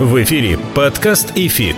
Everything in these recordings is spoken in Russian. В эфире подкаст «ИФИТ».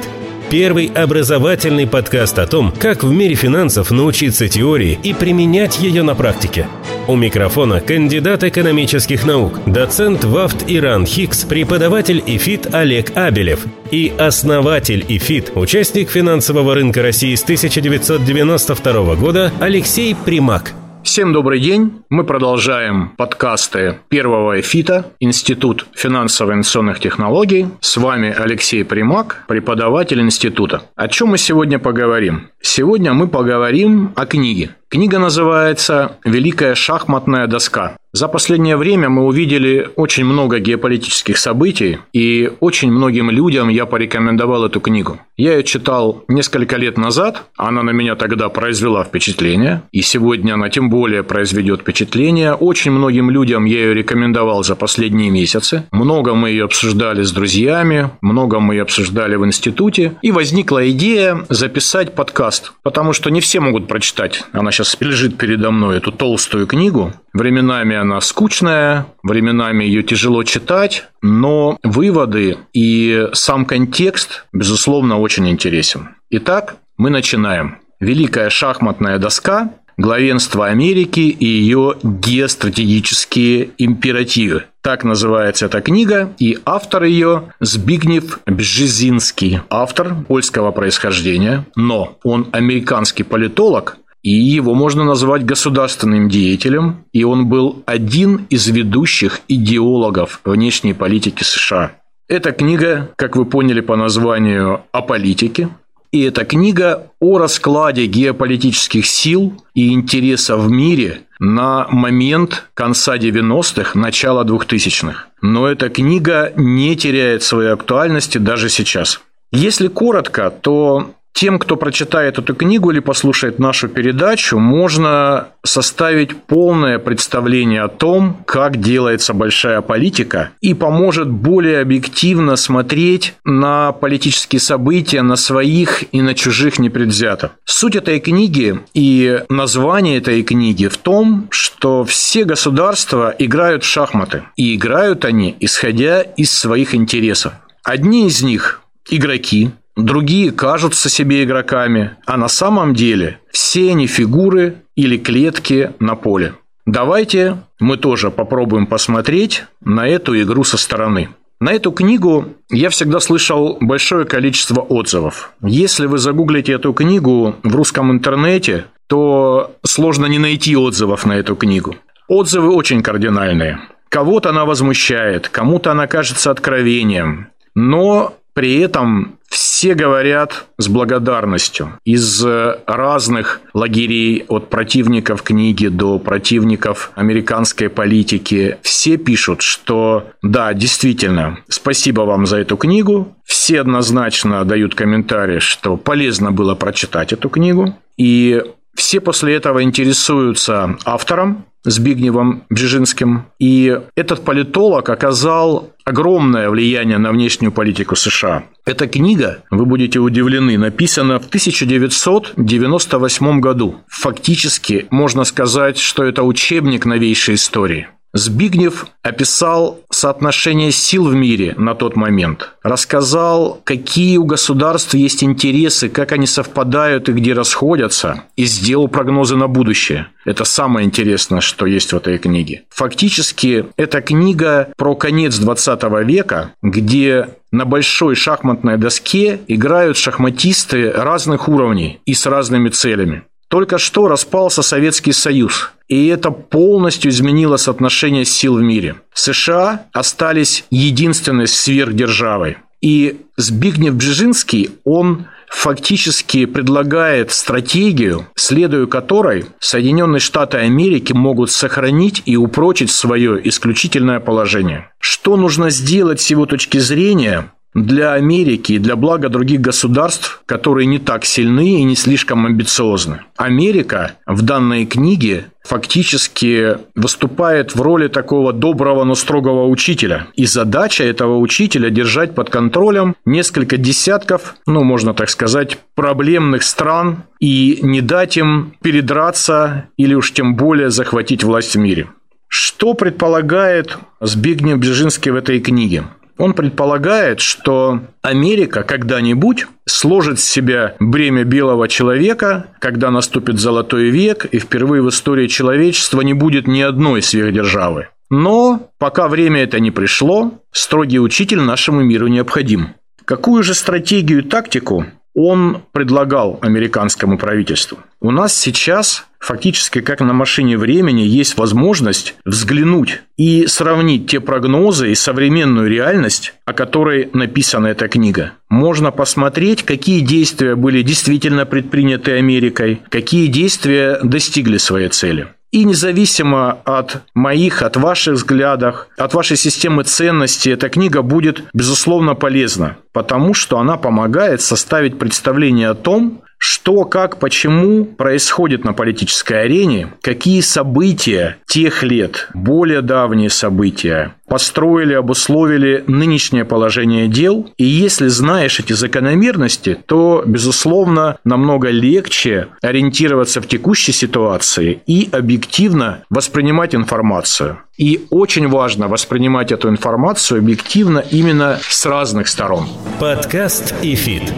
Первый образовательный подкаст о том, как в мире финансов научиться теории и применять ее на практике. У микрофона кандидат экономических наук, доцент ВАВТ и РАНХИГС, преподаватель ИФИТ Олег Абелев и основатель ИФИТ, участник финансового рынка России с 1992 года Алексей Примак. Всем добрый день. Мы продолжаем подкасты первого ИФИТа, Институт финансово-инновационных технологий. С вами Алексей Примак, преподаватель института. О чем мы сегодня поговорим? Сегодня мы поговорим о книге. Книга называется «Великая шахматная доска». За последнее время мы увидели очень много геополитических событий, и очень многим людям я порекомендовал эту книгу. Я ее читал несколько лет назад, она на меня тогда произвела впечатление, и сегодня она тем более произведет впечатление. Очень многим людям я ее рекомендовал за последние месяцы. Много мы ее обсуждали с друзьями, много мы ее обсуждали в институте, и возникла идея записать подкаст, потому что не все могут прочитать. Она сейчас лежит передо мной, эту толстую книгу. Временами она скучная, временами ее тяжело читать, но выводы и сам контекст, безусловно, очень интересен. Итак, мы начинаем. Великая шахматная доска, главенство Америки и ее геостратегические императивы. Так называется эта книга, и автор ее Збигнев Бжезинский, автор польского происхождения, но он американский политолог, и его можно назвать государственным деятелем, и он был один из ведущих идеологов внешней политики США. Эта книга, как вы поняли по названию, о политике, и эта книга о раскладе геополитических сил и интересов в мире на момент конца 90-х, начала 2000-х. Но эта книга не теряет своей актуальности даже сейчас. Если коротко, то тем, кто прочитает эту книгу или послушает нашу передачу, можно составить полное представление о том, как делается большая политика, и поможет более объективно смотреть на политические события, на своих и на чужих непредвзято. Суть этой книги и название этой книги в том, что все государства играют в шахматы, и играют они, исходя из своих интересов. Одни из них – игроки, другие кажутся себе игроками, а на самом деле все они фигуры или клетки на поле. Давайте мы тоже попробуем посмотреть на эту игру со стороны. На эту книгу я всегда слышал большое количество отзывов. Если вы загуглите эту книгу в русском интернете, то сложно не найти отзывов на эту книгу. Отзывы очень кардинальные. Кого-то она возмущает, кому-то она кажется откровением, но при этом все говорят с благодарностью из разных лагерей, от противников книги до противников американской политики. Все пишут, что да, действительно, спасибо вам за эту книгу. Все однозначно дают комментарии, что полезно было прочитать эту книгу. И все после этого интересуются автором Збигневом Бжезинским. И этот политолог оказал огромное влияние на внешнюю политику США. Эта книга, вы будете удивлены, написана в 1998 году. Фактически можно сказать, что это учебник новейшей истории. Збигнев описал соотношение сил в мире на тот момент, рассказал, какие у государств есть интересы, как они совпадают и где расходятся, и сделал прогнозы на будущее. Это самое интересное, что есть в этой книге. Фактически, эта книга про конец 20 века, где на большой шахматной доске играют шахматисты разных уровней и с разными целями. Только что распался Советский Союз, и это полностью изменило соотношение сил в мире. США остались единственной сверхдержавой. И Збигнев Бжезинский, он фактически предлагает стратегию, следуя которой Соединенные Штаты Америки могут сохранить и упрочить свое исключительное положение. Что нужно сделать с его точки зрения для Америки и для блага других государств, которые не так сильны и не слишком амбициозны? Америка в данной книге фактически выступает в роли такого доброго, но строгого учителя. И задача этого учителя – держать под контролем несколько десятков, можно так сказать, проблемных стран и не дать им передраться или уж тем более захватить власть в мире. Что предполагает Збигнев Бжезинский в этой книге? Он предполагает, что Америка когда-нибудь сложит с себя бремя белого человека, когда наступит Золотой век, и впервые в истории человечества не будет ни одной сверхдержавы. Но пока время это не пришло, строгий учитель нашему миру необходим. Какую же стратегию и тактику он предлагал американскому правительству? У нас сейчас фактически как на машине времени есть возможность взглянуть и сравнить те прогнозы и современную реальность, о которой написана эта книга. Можно посмотреть, какие действия были действительно предприняты Америкой, какие действия достигли своей цели. И независимо от моих, от ваших взглядов, от вашей системы ценностей, эта книга будет, безусловно, полезна, потому что она помогает составить представление о том, что, как, почему происходит на политической арене, какие события тех лет, более давние события, построили, обусловили нынешнее положение дел. И если знаешь эти закономерности, то, безусловно, намного легче ориентироваться в текущей ситуации и объективно воспринимать информацию. И очень важно воспринимать эту информацию объективно именно с разных сторон. Подкаст «ИФИТ».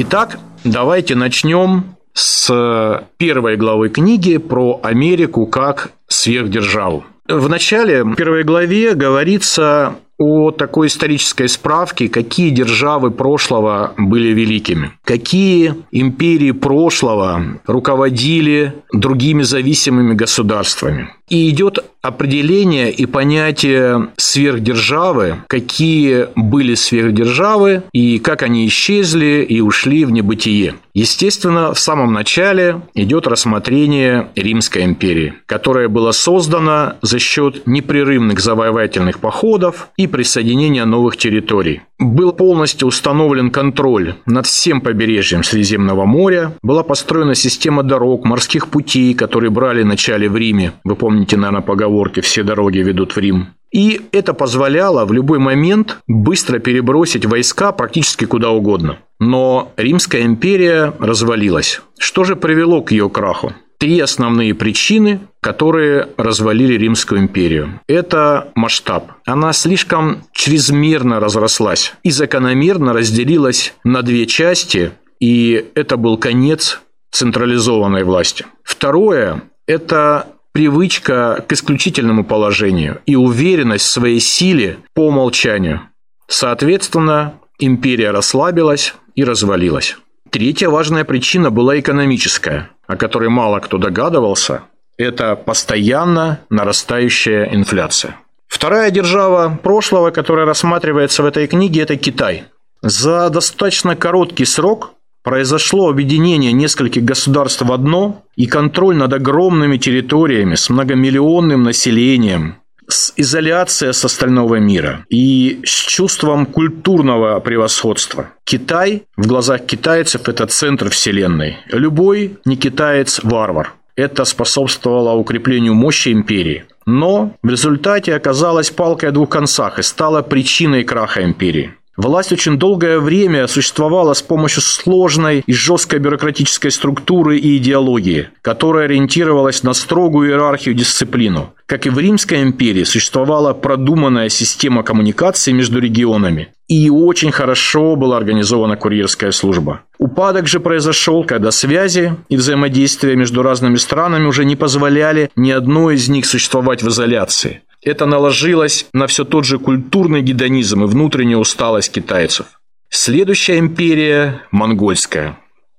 Итак, давайте начнем с первой главы книги про Америку как сверхдержаву. В начале первой главе говорится о такой исторической справке, какие державы прошлого были великими, какие империи прошлого руководили другими зависимыми государствами. И идет определение и понятие сверхдержавы, какие были сверхдержавы и как они исчезли и ушли в небытие. Естественно, в самом начале идет рассмотрение Римской империи, которая была создана за счет непрерывных завоевательных походов и присоединения новых территорий. Был полностью установлен контроль над всем побережьем Средиземного моря, была построена система дорог, морских путей, которые брали начало в Риме. Вы помните, наверное, поговорки «все дороги ведут в Рим». И это позволяло в любой момент быстро перебросить войска практически куда угодно. Но Римская империя развалилась. Что же привело к ее краху? Три основные причины, которые развалили Римскую империю. Это масштаб. Она слишком чрезмерно разрослась и закономерно разделилась на две части, и это был конец централизованной власти. Второе – это привычка к исключительному положению и уверенность в своей силе по умолчанию. Соответственно, империя расслабилась и развалилась. Третья важная причина была экономическая, о которой мало кто догадывался, это постоянно нарастающая инфляция. Вторая держава прошлого, которая рассматривается в этой книге, это Китай. За достаточно короткий срок произошло объединение нескольких государств в одно и контроль над огромными территориями с многомиллионным населением, с изоляцией от остального мира и с чувством культурного превосходства. Китай, в глазах китайцев, это центр вселенной. Любой не китаец – варвар. Это способствовало укреплению мощи империи. Но в результате оказалось палкой о двух концах и стало причиной краха империи. Власть очень долгое время существовала с помощью сложной и жесткой бюрократической структуры и идеологии, которая ориентировалась на строгую иерархию и дисциплину. Как и в Римской империи, существовала продуманная система коммуникации между регионами, и очень хорошо была организована курьерская служба. Упадок же произошел, когда связи и взаимодействия между разными странами уже не позволяли ни одной из них существовать в изоляции. Это наложилось на все тот же культурный гедонизм и внутренняя усталость китайцев. Следующая империя – монгольская.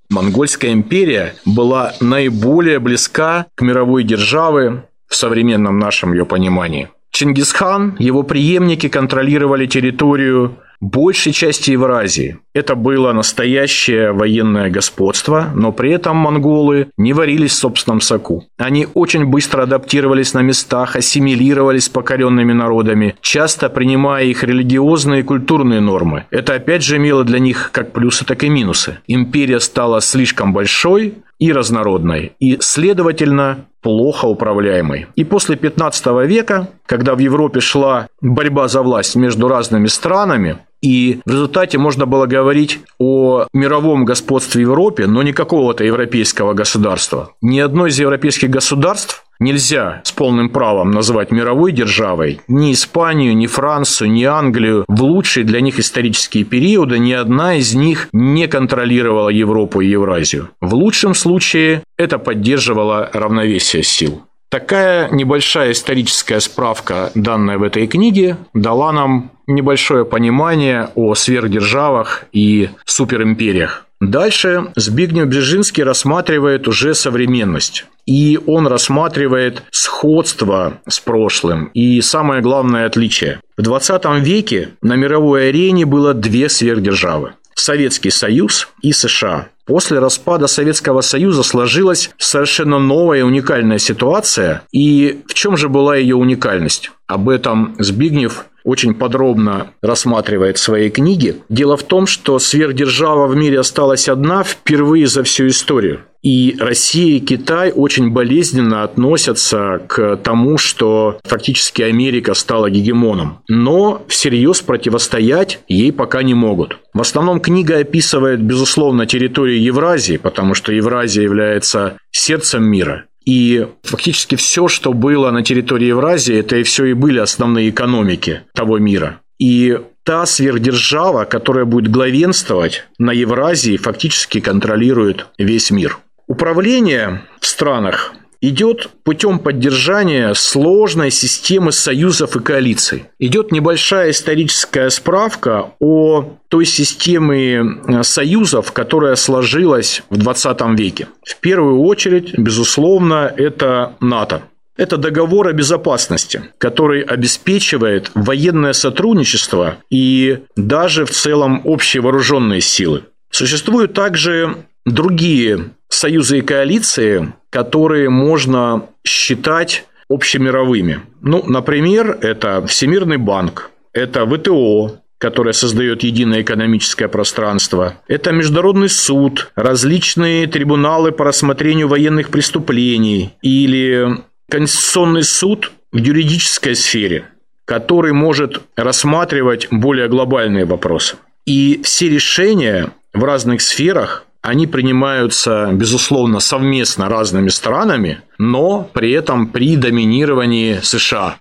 Монгольская империя была наиболее близка к мировой державе в современном нашем ее понимании. Чингисхан, его преемники контролировали территорию большей части Евразии. Это было настоящее военное господство, но при этом монголы не варились в собственном соку. Они очень быстро адаптировались на местах, ассимилировались с покоренными народами, часто принимая их религиозные и культурные нормы. Это опять же имело для них как плюсы, так и минусы. Империя стала слишком большой и разнородной, и, следовательно, плохо управляемой. И после 15 века, когда в Европе шла борьба за власть между разными странами, И в результате можно было говорить о мировом господстве Европе, но не какого-то европейского государства. Ни одно из европейских государств нельзя с полным правом называть мировой державой. Ни Испанию, ни Францию, ни Англию в лучшие для них исторические периоды ни одна из них не контролировала Европу и Евразию. В лучшем случае это поддерживало равновесие сил. Такая небольшая историческая справка, данная в этой книге, дала нам небольшое понимание о сверхдержавах и суперимпериях. Дальше Збигнев Бжезинский рассматривает уже современность. И он рассматривает сходство с прошлым и, самое главное, отличие. В 20 веке на мировой арене было две сверхдержавы – Советский Союз и США. После распада Советского Союза сложилась совершенно новая и уникальная ситуация. И в чем же была ее уникальность? Об этом Збигнев очень подробно рассматривает в своей книге. Дело в том, что сверхдержава в мире осталась одна впервые за всю историю. И Россия и Китай очень болезненно относятся к тому, что фактически Америка стала гегемоном. Но всерьез противостоять ей пока не могут. В основном книга описывает, безусловно, территорию Евразии, потому что Евразия является сердцем мира. И фактически все, что было на территории Евразии, это и все и были основные экономики того мира. И та сверхдержава, которая будет главенствовать на Евразии, фактически контролирует весь мир. Управление в странах идет путем поддержания сложной системы союзов и коалиций. Идет небольшая историческая справка о той системе союзов, которая сложилась в 20 веке. В первую очередь, безусловно, это НАТО. Это договор о безопасности, который обеспечивает военное сотрудничество и даже в целом общие вооруженные силы. Существуют также другие союзы и коалиции, которые можно считать общемировыми. Например, это Всемирный банк, это ВТО, которое создает единое экономическое пространство, это Международный суд, различные трибуналы по рассмотрению военных преступлений или Конституционный суд в юридической сфере, который может рассматривать более глобальные вопросы. И все решения в разных сферах они принимаются, безусловно, совместно разными странами, но при этом при доминировании США.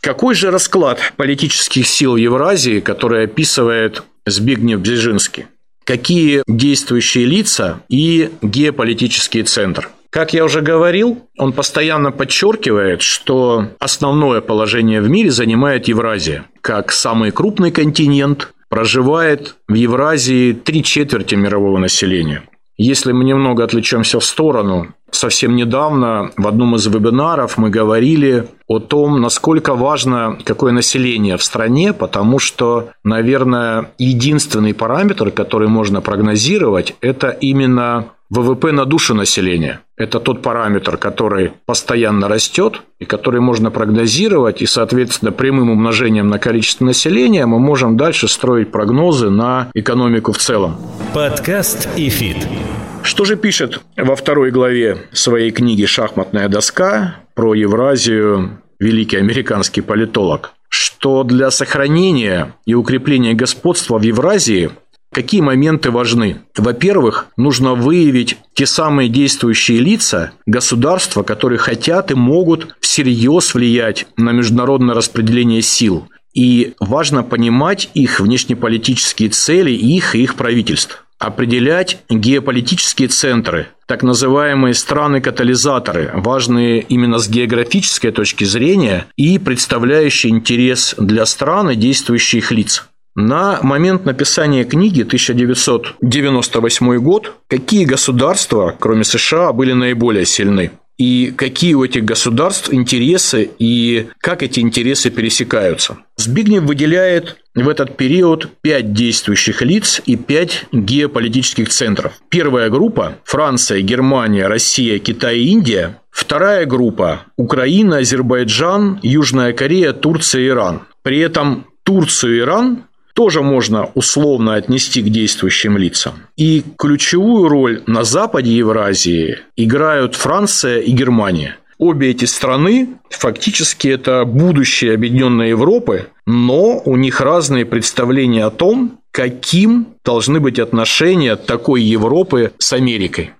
Какой же расклад политических сил Евразии, который описывает Збигнев Бжезинский? Какие действующие лица и геополитический центр? Как я уже говорил, он постоянно подчеркивает, что основное положение в мире занимает Евразия, как самый крупный континент. Проживает в Евразии 3/4 мирового населения. Если мы немного отвлечемся в сторону, совсем недавно в одном из вебинаров мы говорили о том, насколько важно какое население в стране, потому что, наверное, единственный параметр, который можно прогнозировать, это именно ВВП на душу населения. Это тот параметр, который постоянно растет и который можно прогнозировать. И, соответственно, прямым умножением на количество населения мы можем дальше строить прогнозы на экономику в целом. Подкаст «ИФИТ». Что же пишет во второй главе своей книги «Шахматная доска» про Евразию великий американский политолог? Что для сохранения и укрепления господства в Евразии – какие моменты важны? Во-первых, нужно выявить те самые действующие лица, государства, которые хотят и могут всерьез влиять на международное распределение сил. И важно понимать их внешнеполитические цели, их и их правительств. Определять геополитические центры, так называемые страны-катализаторы, важные именно с географической точки зрения и представляющие интерес для стран и действующих лиц. На момент написания книги, 1998 год, какие государства, кроме США, были наиболее сильны? И какие у этих государств интересы, и как эти интересы пересекаются? Збигнев выделяет в этот период 5 действующих лиц и 5 геополитических центров. Первая группа – Франция, Германия, Россия, Китай и Индия. Вторая группа – Украина, Азербайджан, Южная Корея, Турция и Иран. При этом Турцию и Иран – тоже можно условно отнести к действующим лицам. И ключевую роль на западе Евразии играют Франция и Германия. Обе эти страны фактически это будущее объединенной Европы, но у них разные представления о том, каким должны быть отношения такой Европы с Америкой.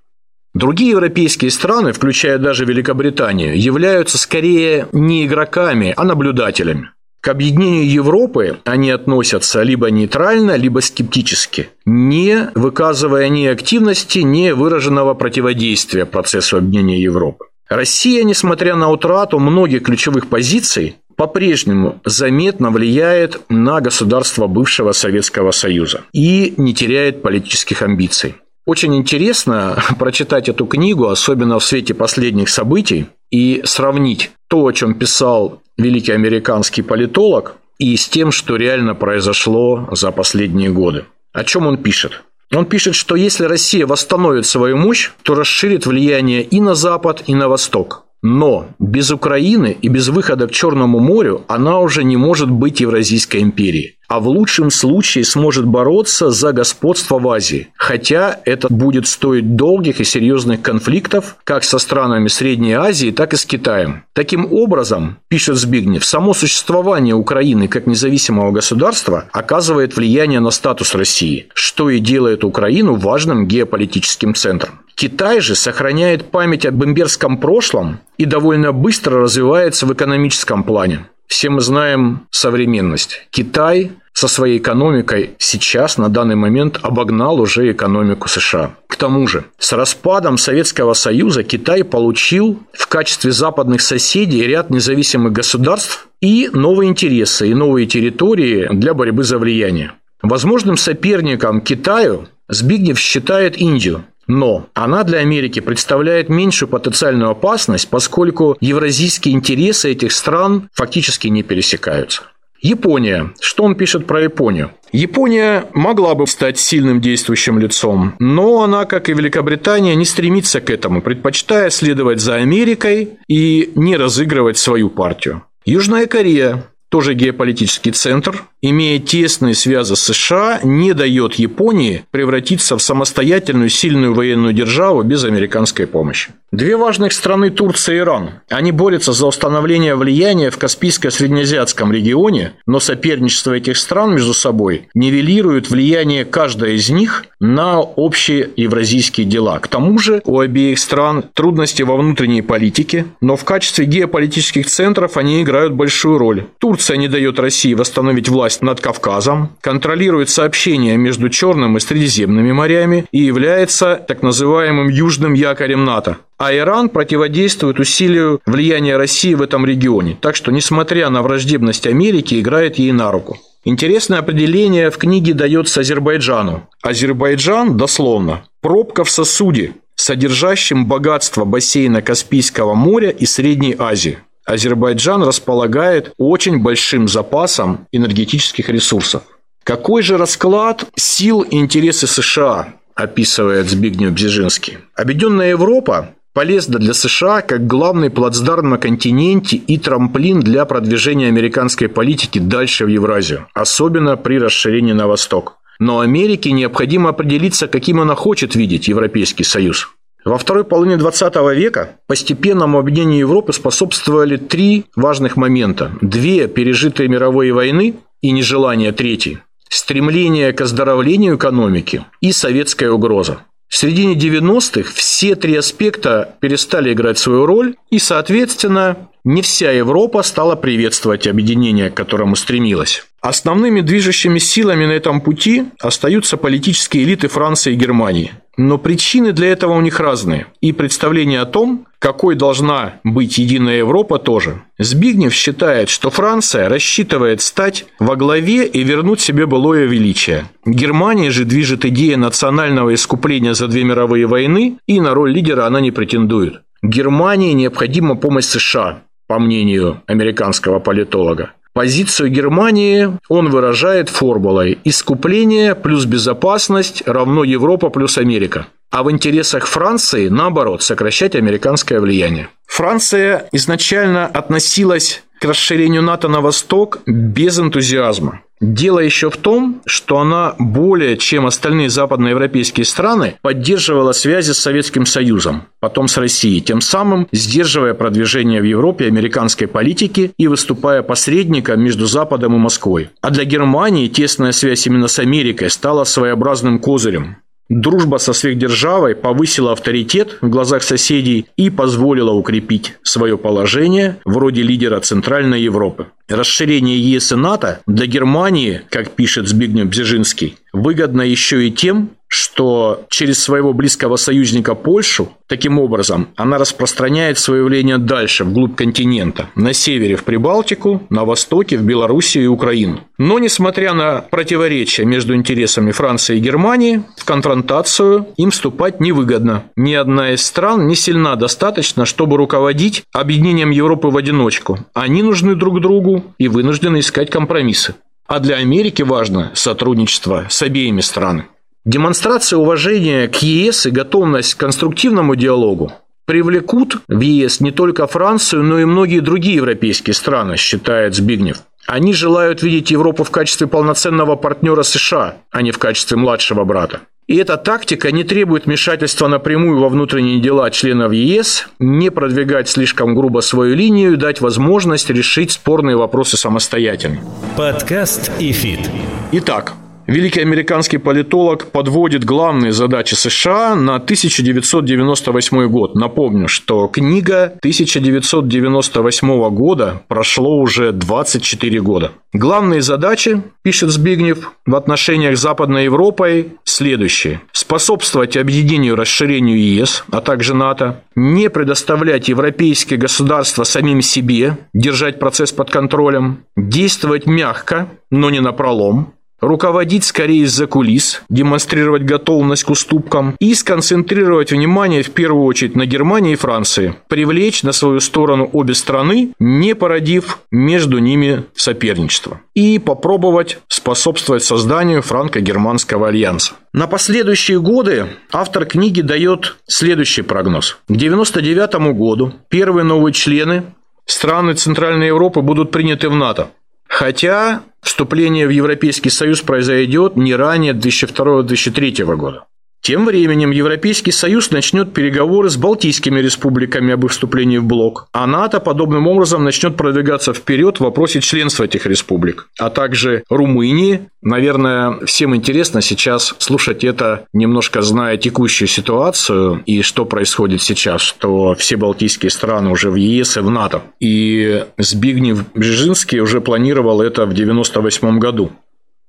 Другие европейские страны, включая даже Великобританию, являются скорее не игроками, а наблюдателями. К объединению Европы они относятся либо нейтрально, либо скептически, не выказывая ни активности, ни выраженного противодействия процессу объединения Европы. Россия, несмотря на утрату многих ключевых позиций, по-прежнему заметно влияет на государства бывшего Советского Союза и не теряет политических амбиций. Очень интересно прочитать эту книгу, особенно в свете последних событий, и сравнить то, о чем писал великий американский политолог, и с тем, что реально произошло за последние годы. О чем он пишет? Он пишет, что если Россия восстановит свою мощь, то расширит влияние и на Запад, и на Восток. Но без Украины и без выхода к Черному морю она уже не может быть Евразийской империей. А в лучшем случае сможет бороться за господство в Азии. Хотя это будет стоить долгих и серьезных конфликтов как со странами Средней Азии, так и с Китаем. Таким образом, пишет Збигнев, само существование Украины как независимого государства оказывает влияние на статус России, что и делает Украину важным геополитическим центром. Китай же сохраняет память об имперском прошлом и довольно быстро развивается в экономическом плане. Все мы знаем современность. Китай со своей экономикой сейчас, на данный момент, обогнал уже экономику США. К тому же, с распадом Советского Союза Китай получил в качестве западных соседей ряд независимых государств и новые интересы, и новые территории для борьбы за влияние. Возможным соперником Китаю Збигнев считает Индию. Но она для Америки представляет меньшую потенциальную опасность, поскольку евразийские интересы этих стран фактически не пересекаются. Япония. Что он пишет про Японию? Япония могла бы стать сильным действующим лицом, но она, как и Великобритания, не стремится к этому, предпочитая следовать за Америкой и не разыгрывать свою партию. Южная Корея. Тоже геополитический центр, имея тесные связи с США, не дает Японии превратиться в самостоятельную сильную военную державу без американской помощи. Две важных страны – Турция и Иран. Они борются за установление влияния в Каспийско-среднеазиатском регионе, но соперничество этих стран между собой нивелирует влияние каждой из них на общие евразийские дела. К тому же у обеих стран трудности во внутренней политике, но в качестве геополитических центров они играют большую роль. Турция не дает России восстановить власть над Кавказом, контролирует сообщения между Черным и Средиземными морями и является так называемым южным якорем НАТО. А Иран противодействует усилию влияния России в этом регионе, так что, несмотря на враждебность Америки, играет ей на руку. Интересное определение в книге дается Азербайджану. Азербайджан, дословно, пробка в сосуде, содержащем богатство бассейна Каспийского моря и Средней Азии. Азербайджан располагает очень большим запасом энергетических ресурсов. Какой же расклад сил и интересы США, описывает Збигнев Бжезинский. Объединенная Европа полезна для США как главный плацдарм на континенте и трамплин для продвижения американской политики дальше в Евразию, особенно при расширении на восток. Но Америке необходимо определиться, каким она хочет видеть Европейский Союз. Во второй половине 20 века постепенному объединению Европы способствовали три важных момента. Две пережитые мировые войны и нежелание третьей, стремление к оздоровлению экономики и советская угроза. В середине 90-х все три аспекта перестали играть свою роль, и, соответственно, не вся Европа стала приветствовать объединение, к которому стремилась. Основными движущими силами на этом пути остаются политические элиты Франции и Германии. Но причины для этого у них разные, и представление о том, какой должна быть единая Европа, тоже. Збигнев считает, что Франция рассчитывает стать во главе и вернуть себе былое величие. Германия же движет идея национального искупления за две мировые войны, и на роль лидера она не претендует. Германии необходима помощь США, по мнению американского политолога. Позицию Германии он выражает формулой «искупление плюс безопасность равно Европа плюс Америка». А в интересах Франции, наоборот, сокращать американское влияние. Франция изначально относилась к расширению НАТО на восток без энтузиазма. Дело еще в том, что она более чем остальные западноевропейские страны поддерживала связи с Советским Союзом, потом с Россией, тем самым сдерживая продвижение в Европе американской политики и выступая посредником между Западом и Москвой. А для Германии тесная связь именно с Америкой стала своеобразным козырем. Дружба со сверхдержавой повысила авторитет в глазах соседей и позволила укрепить свое положение вроде лидера Центральной Европы. Расширение ЕС и НАТО для Германии, как пишет Збигнев Бжезинский, выгодно еще и тем, что через своего близкого союзника Польшу, таким образом, она распространяет свое влияние дальше, вглубь континента, на севере в Прибалтику, на востоке в Белоруссию и Украину. Но, несмотря на противоречия между интересами Франции и Германии, в конфронтацию им вступать невыгодно. Ни одна из стран не сильна достаточно, чтобы руководить объединением Европы в одиночку. Они нужны друг другу и вынуждены искать компромиссы. А для Америки важно сотрудничество с обеими странами. Демонстрация уважения к ЕС и готовность к конструктивному диалогу привлекут в ЕС не только Францию, но и многие другие европейские страны, считает Збигнев. Они желают видеть Европу в качестве полноценного партнера США, а не в качестве младшего брата. И эта тактика не требует вмешательства напрямую во внутренние дела членов ЕС, не продвигать слишком грубо свою линию и дать возможность решить спорные вопросы самостоятельно. Подкаст «ИФИТ». Итак, великий американский политолог подводит главные задачи США на 1998 год. Напомню, что книга 1998 года, прошло уже 24 года. Главные задачи, пишет Збигнев, в отношениях с Западной Европой следующие. Способствовать объединению и расширению ЕС, а также НАТО. Не предоставлять европейские государства самим себе. Держать процесс под контролем. Действовать мягко, но не напролом. Руководить скорее из-за кулис, демонстрировать готовность к уступкам и сконцентрировать внимание в первую очередь на Германии и Франции, привлечь на свою сторону обе страны, не породив между ними соперничество, и попробовать способствовать созданию франко-германского альянса. На последующие годы автор книги дает следующий прогноз. К 1999 году первые новые члены страны Центральной Европы будут приняты в НАТО. Хотя вступление в Европейский Союз произойдет не ранее 2002-2003 года. Тем временем Европейский Союз начнет переговоры с Балтийскими республиками об их вступлении в блок, а НАТО подобным образом начнет продвигаться вперед в вопросе членства этих республик, а также Румынии. Наверное, всем интересно сейчас слушать это, немножко зная текущую ситуацию и что происходит сейчас, что все балтийские страны уже в ЕС и в НАТО. И Збигнев Бжезинский уже планировал это в 1998 году.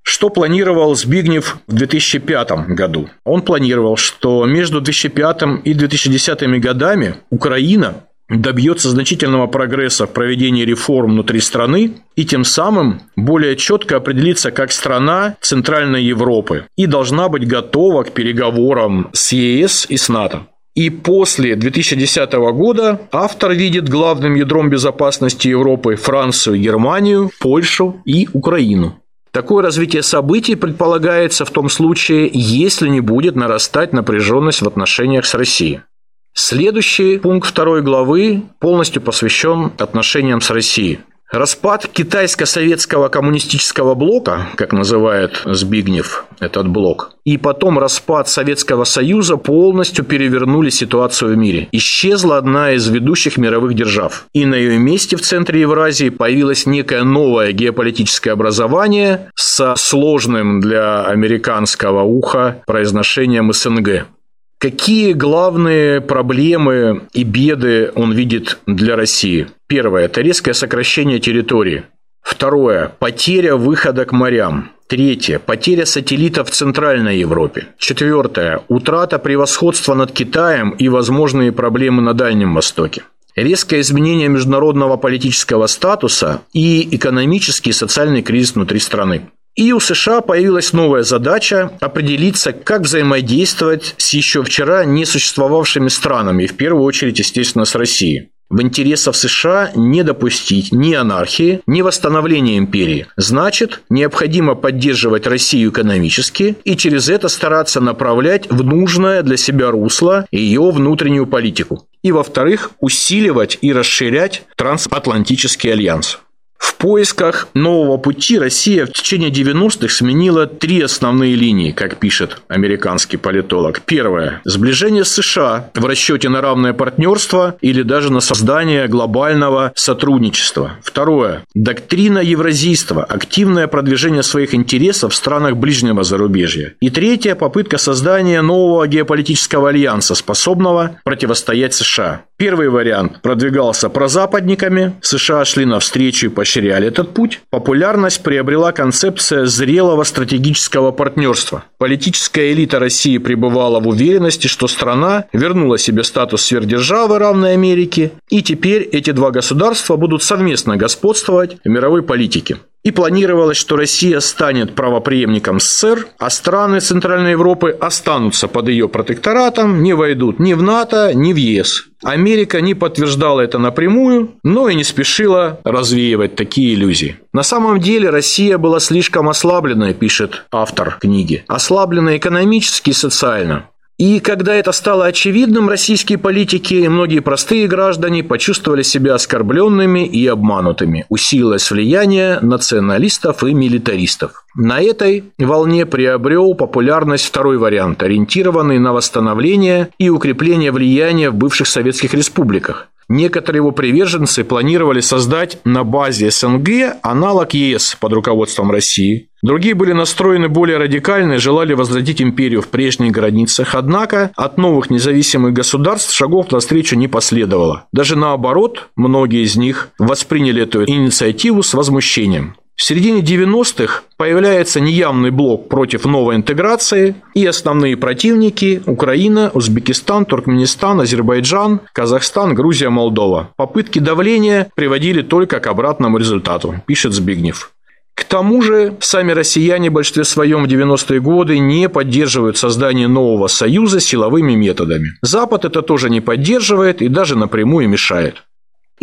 Что планировал Збигнев в 2005 году? Он планировал, что между 2005 и 2010 годами Украина добьется значительного прогресса в проведении реформ внутри страны и тем самым более четко определится как страна Центральной Европы и должна быть готова к переговорам с ЕС и с НАТО. И после 2010 года автор видит главным ядром безопасности Европы Францию, Германию, Польшу и Украину. Такое развитие событий предполагается в том случае, если не будет нарастать напряженность в отношениях с Россией. Следующий пункт 2 главы полностью посвящен отношениям с Россией. Распад китайско-советского коммунистического блока, как называет Збигнев этот блок, и потом распад Советского Союза полностью перевернули ситуацию в мире. Исчезла одна из ведущих мировых держав. И на ее месте в центре Евразии появилось некое новое геополитическое образование со сложным для американского уха произношением СНГ. Какие главные проблемы и беды он видит для России? Первое – это резкое сокращение территории. Второе – потеря выхода к морям. Третье – потеря сателлитов в Центральной Европе. Четвертое – утрата превосходства над Китаем и возможные проблемы на Дальнем Востоке. Резкое изменение международного политического статуса и экономический и социальный кризис внутри страны. И у США появилась новая задача определиться, как взаимодействовать с еще вчера не существовавшими странами, в первую очередь, естественно, с Россией. В интересах США не допустить ни анархии, ни восстановления империи. Значит, необходимо поддерживать Россию экономически и через это стараться направлять в нужное для себя русло ее внутреннюю политику. И, во-вторых, усиливать и расширять трансатлантический альянс. В поисках нового пути Россия в течение 90-х сменила три основные линии, как пишет американский политолог. Первое. Сближение с США в расчете на равное партнерство или даже на создание глобального сотрудничества. Второе. Доктрина евразийства, активное продвижение своих интересов в странах ближнего зарубежья. И третье. Попытка создания нового геополитического альянса, способного противостоять США. Первый вариант продвигался прозападниками, США шли навстречу и поощряли этот путь. Популярность приобрела концепция зрелого стратегического партнерства. Политическая элита России пребывала в уверенности, что страна вернула себе статус сверхдержавы, равной Америке, и теперь эти два государства будут совместно господствовать в мировой политике. И планировалось, что Россия станет правопреемником СССР, а страны Центральной Европы останутся под ее протекторатом, не войдут ни в НАТО, ни в ЕС. Америка не подтверждала это напрямую, но и не спешила развеивать такие иллюзии. На самом деле Россия была слишком ослаблена, пишет автор книги. Ослаблена экономически и социально. И когда это стало очевидным, российские политики и многие простые граждане почувствовали себя оскорбленными и обманутыми. Усилилось влияние националистов и милитаристов. На этой волне приобрел популярность второй вариант, ориентированный на восстановление и укрепление влияния в бывших советских республиках. Некоторые его приверженцы планировали создать на базе СНГ аналог ЕС под руководством России. Другие были настроены более радикально и желали возродить империю в прежних границах. Однако от новых независимых государств шагов навстречу не последовало. Даже наоборот, многие из них восприняли эту инициативу с возмущением. В середине 90-х появляется неявный блок против новой интеграции и основные противники – Украина, Узбекистан, Туркменистан, Азербайджан, Казахстан, Грузия, Молдова. Попытки давления приводили только к обратному результату, пишет Збигнев. К тому же, сами россияне в большинстве своем в 90-е годы не поддерживают создание нового союза силовыми методами. Запад это тоже не поддерживает и даже напрямую мешает.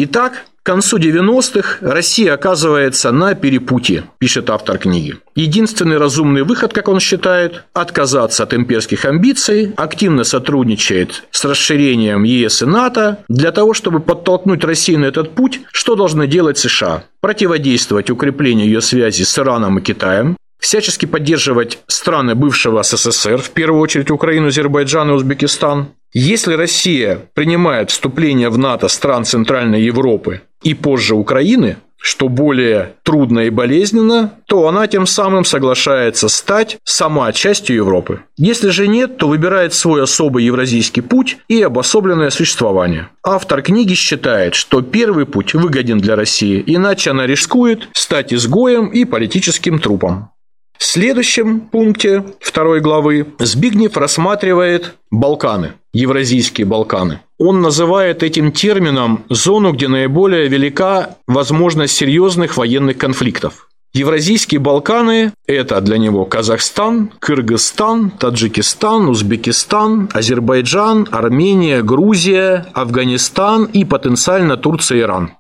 Итак, к концу 90-х Россия оказывается на перепутье, пишет автор книги. Единственный разумный выход, как он считает, отказаться от имперских амбиций, активно сотрудничает с расширением ЕС и НАТО для того, чтобы подтолкнуть Россию на этот путь, что должны делать США? Противодействовать укреплению ее связи с Ираном и Китаем, всячески поддерживать страны бывшего СССР, в первую очередь Украину, Азербайджан и Узбекистан. Если Россия принимает вступление в НАТО стран Центральной Европы и позже Украины, что более трудно и болезненно, то она тем самым соглашается стать сама частью Европы. Если же нет, то выбирает свой особый евразийский путь и обособленное существование. Автор книги считает, что первый путь выгоден для России, иначе она рискует стать изгоем и политическим трупом. В следующем пункте второй главы Збигнев рассматривает Балканы, Евразийские Балканы. Он называет этим термином зону, где наиболее велика возможность серьезных военных конфликтов. Евразийские Балканы – это для него Казахстан, Кыргызстан, Таджикистан, Узбекистан, Азербайджан, Армения, Грузия, Афганистан и потенциально Турция и Иран.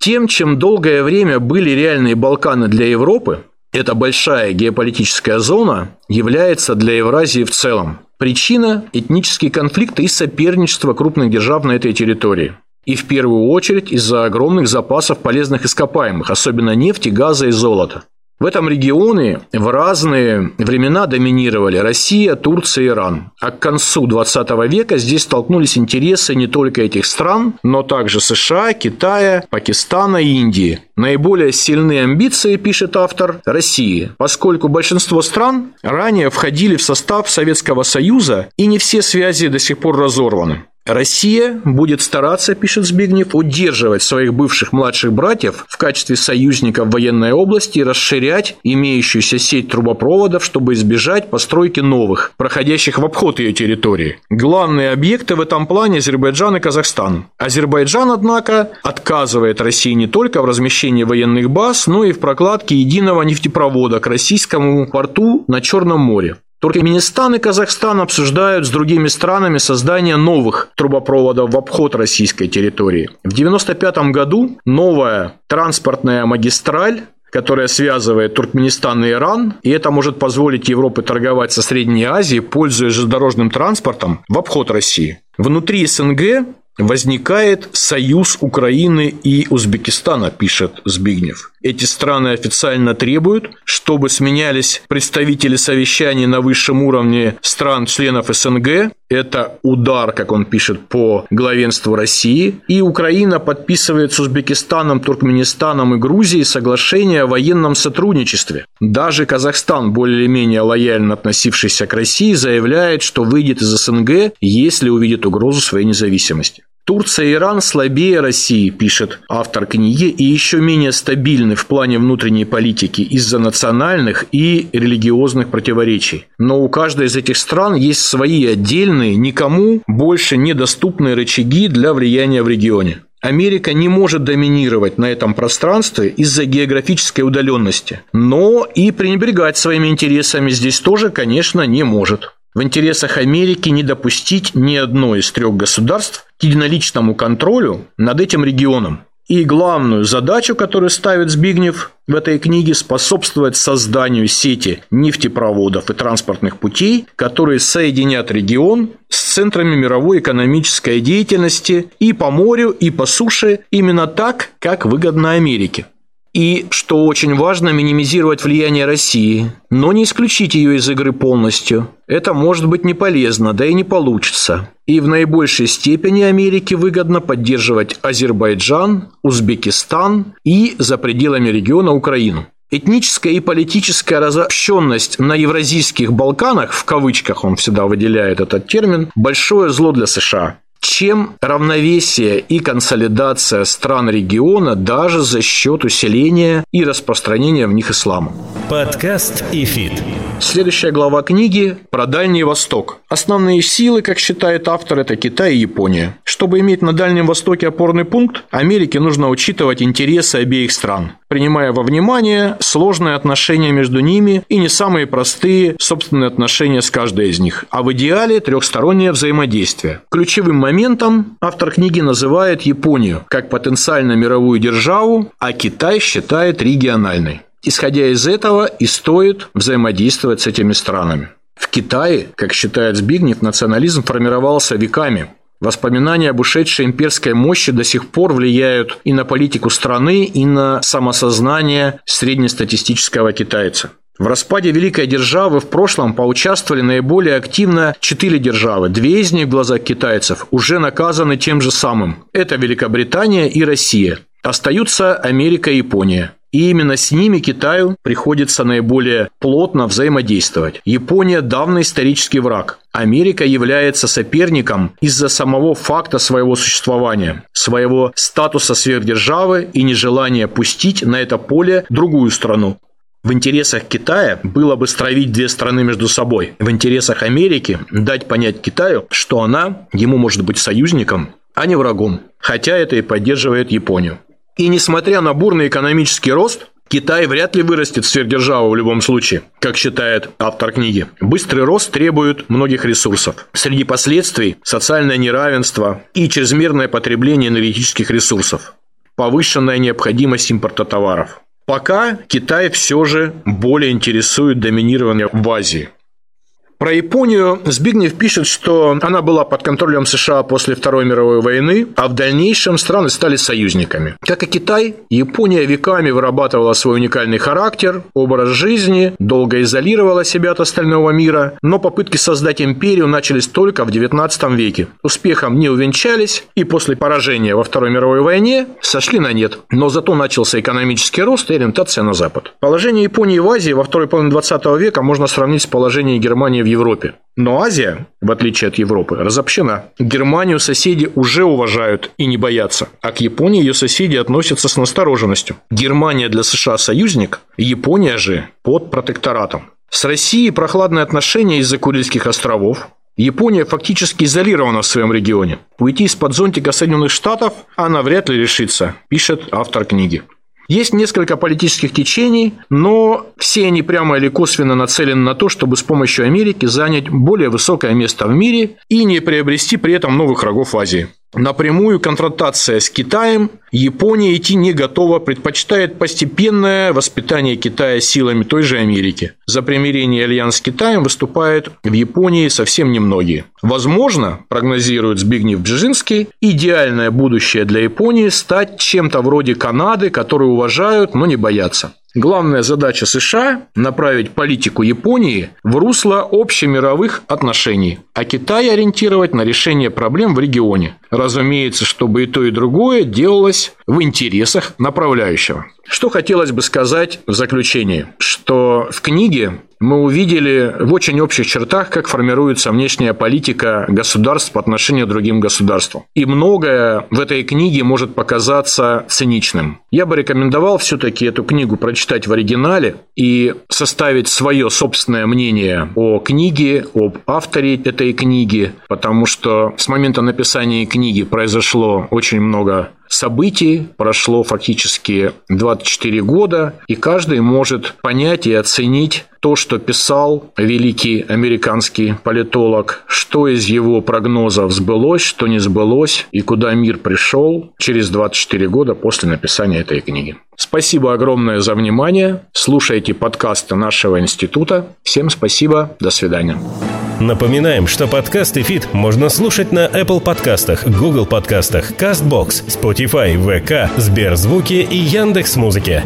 Тем, чем долгое время были реальные Балканы для Европы, эта большая геополитическая зона является для Евразии в целом. Причина – этнические конфликты и соперничество крупных держав на этой территории. И в первую очередь из-за огромных запасов полезных ископаемых, особенно нефти, газа и золота. В этом регионе в разные времена доминировали Россия, Турция и Иран. А к концу 20 века здесь столкнулись интересы не только этих стран, но также США, Китая, Пакистана и Индии. Наиболее сильные амбиции, пишет автор, России, поскольку большинство стран ранее входили в состав Советского Союза и не все связи до сих пор разорваны. Россия будет стараться, пишет Збигнев, удерживать своих бывших младших братьев в качестве союзников в военной области и расширять имеющуюся сеть трубопроводов, чтобы избежать постройки новых, проходящих в обход ее территории. Главные объекты в этом плане – Азербайджан и Казахстан. Азербайджан, однако, отказывает России не только в размещении военных баз, но и в прокладке единого нефтепровода к российскому порту на Черном море. Туркменистан и Казахстан обсуждают с другими странами создание новых трубопроводов в обход российской территории. В 1995 году новая транспортная магистраль, которая связывает Туркменистан и Иран, и это может позволить Европе торговать со Средней Азией, пользуясь железнодорожным транспортом в обход России. Внутри СНГ возникает союз Украины и Узбекистана, пишет Збигнев. эти страны официально требуют, чтобы сменялись представители совещаний на высшем уровне стран-членов СНГ. Это удар, как он пишет, по главенству России. И Украина подписывает с Узбекистаном, Туркменистаном и Грузией соглашение о военном сотрудничестве. Даже Казахстан, более или менее лояльно относившийся к России, заявляет, что выйдет из СНГ, если увидит угрозу своей независимости. Турция и Иран слабее России, пишет автор книги, и еще менее стабильны в плане внутренней политики из-за национальных и религиозных противоречий. Но у каждой из этих стран есть свои отдельные, никому больше недоступные рычаги для влияния в регионе. Америка не может доминировать на этом пространстве из-за географической удаленности, но и пренебрегать своими интересами здесь тоже, конечно, не может. В интересах Америки не допустить ни одно из трех государств к единоличному контролю над этим регионом. И главную задачу, которую ставит Збигнев в этой книге, способствовать созданию сети нефтепроводов и транспортных путей, которые соединят регион с центрами мировой экономической деятельности и по морю, и по суше, именно так, как выгодно Америке. И, что очень важно, минимизировать влияние России, но не исключить ее из игры полностью. Это может быть не полезно, да и не получится. И в наибольшей степени Америке выгодно поддерживать Азербайджан, Узбекистан и, за пределами региона, Украину. Этническая и политическая разобщенность на евразийских Балканах, в кавычках он всегда выделяет этот термин, большое зло для США. Чем равновесие и консолидация стран региона даже за счет усиления и распространения в них ислама. Подкаст «ИФИТ». Следующая глава книги про Дальний Восток. Основные силы, как считает автор, это Китай и Япония. Чтобы иметь на Дальнем Востоке опорный пункт, Америке нужно учитывать интересы обеих стран, принимая во внимание сложные отношения между ними и не самые простые собственные отношения с каждой из них, а в идеале трехстороннее взаимодействие. Ключевым моментом автор книги называет Японию как потенциально мировую державу, а Китай считает региональной. Исходя из этого и стоит взаимодействовать с этими странами. В Китае, как считает Збигнев, национализм формировался веками. Воспоминания об ушедшей имперской мощи до сих пор влияют и на политику страны, и на самосознание среднестатистического китайца. В распаде великой державы в прошлом поучаствовали наиболее активно 4 державы. 2 из них в глазах китайцев уже наказаны тем же самым. Это Великобритания и Россия. Остаются Америка и Япония. И именно с ними Китаю приходится наиболее плотно взаимодействовать. Япония – давний исторический враг. Америка является соперником из-за самого факта своего существования, своего статуса сверхдержавы и нежелания пустить на это поле другую страну. В интересах Китая было бы стравить 2 страны между собой. В интересах Америки дать понять Китаю, что она ему может быть союзником, а не врагом. Хотя это и поддерживает Японию. И несмотря на бурный экономический рост, Китай вряд ли вырастет сверхдержаву в любом случае, как считает автор книги. Быстрый рост требует многих ресурсов. Среди последствий – социальное неравенство и чрезмерное потребление энергетических ресурсов, повышенная необходимость импорта товаров. Пока Китай все же более интересует доминирование в Азии. Про Японию Збигнев пишет, что она была под контролем США после Второй мировой войны, а в дальнейшем страны стали союзниками. Как и Китай, Япония веками вырабатывала свой уникальный характер, образ жизни, долго изолировала себя от остального мира, но попытки создать империю начались только в XIX веке. Успехом не увенчались и после поражения во Второй мировой войне сошли на нет, но зато начался экономический рост и ориентация на Запад. Положение Японии в Азии во второй половине XX века можно сравнить с положением Германии в Европе. Но Азия, в отличие от Европы, разобщена. Германию соседи уже уважают и не боятся, а к Японии ее соседи относятся с настороженностью. Германия для США союзник, Япония же под протекторатом. С Россией прохладные отношения из-за Курильских островов. Япония фактически изолирована в своем регионе. Уйти из-под зонтика Соединенных Штатов она вряд ли решится, пишет автор книги. Есть несколько политических течений, но все они прямо или косвенно нацелены на то, чтобы с помощью Америки занять более высокое место в мире и не приобрести при этом новых врагов в Азии. напрямую конфронтация с Китаем Япония идти не готова, предпочитает постепенное воспитание Китая силами той же Америки. За примирение альянс с Китаем выступает в Японии совсем немногие. Возможно, прогнозирует Збигнев Бжезинский, идеальное будущее для Японии стать чем-то вроде Канады, которую уважают, но не боятся. Главная задача США – направить политику Японии в русло общемировых отношений, а Китай ориентировать на решение проблем в регионе. Разумеется, чтобы и то, и другое делалось в интересах направляющего. Что хотелось бы сказать в заключение, что в книге мы увидели в очень общих чертах, как формируется внешняя политика государств по отношению к другим государствам. И многое в этой книге может показаться циничным. Я бы рекомендовал все-таки эту книгу прочитать в оригинале и составить свое собственное мнение о книге, об авторе этой книги, потому что с момента написания книги произошло очень много событий, прошло фактически 24 года, и каждый может понять и оценить то, что писал великий американский политолог, что из его прогнозов сбылось, что не сбылось, и куда мир пришел через 24 года после написания этой книги. Спасибо огромное за внимание. Слушайте подкасты нашего института. Всем спасибо. До свидания. Напоминаем, что подкаст «ИФИТ» можно слушать на Apple подкастах, Google подкастах, CastBox, Spotify, ВК, Сберзвуки и Яндекс.Музыке.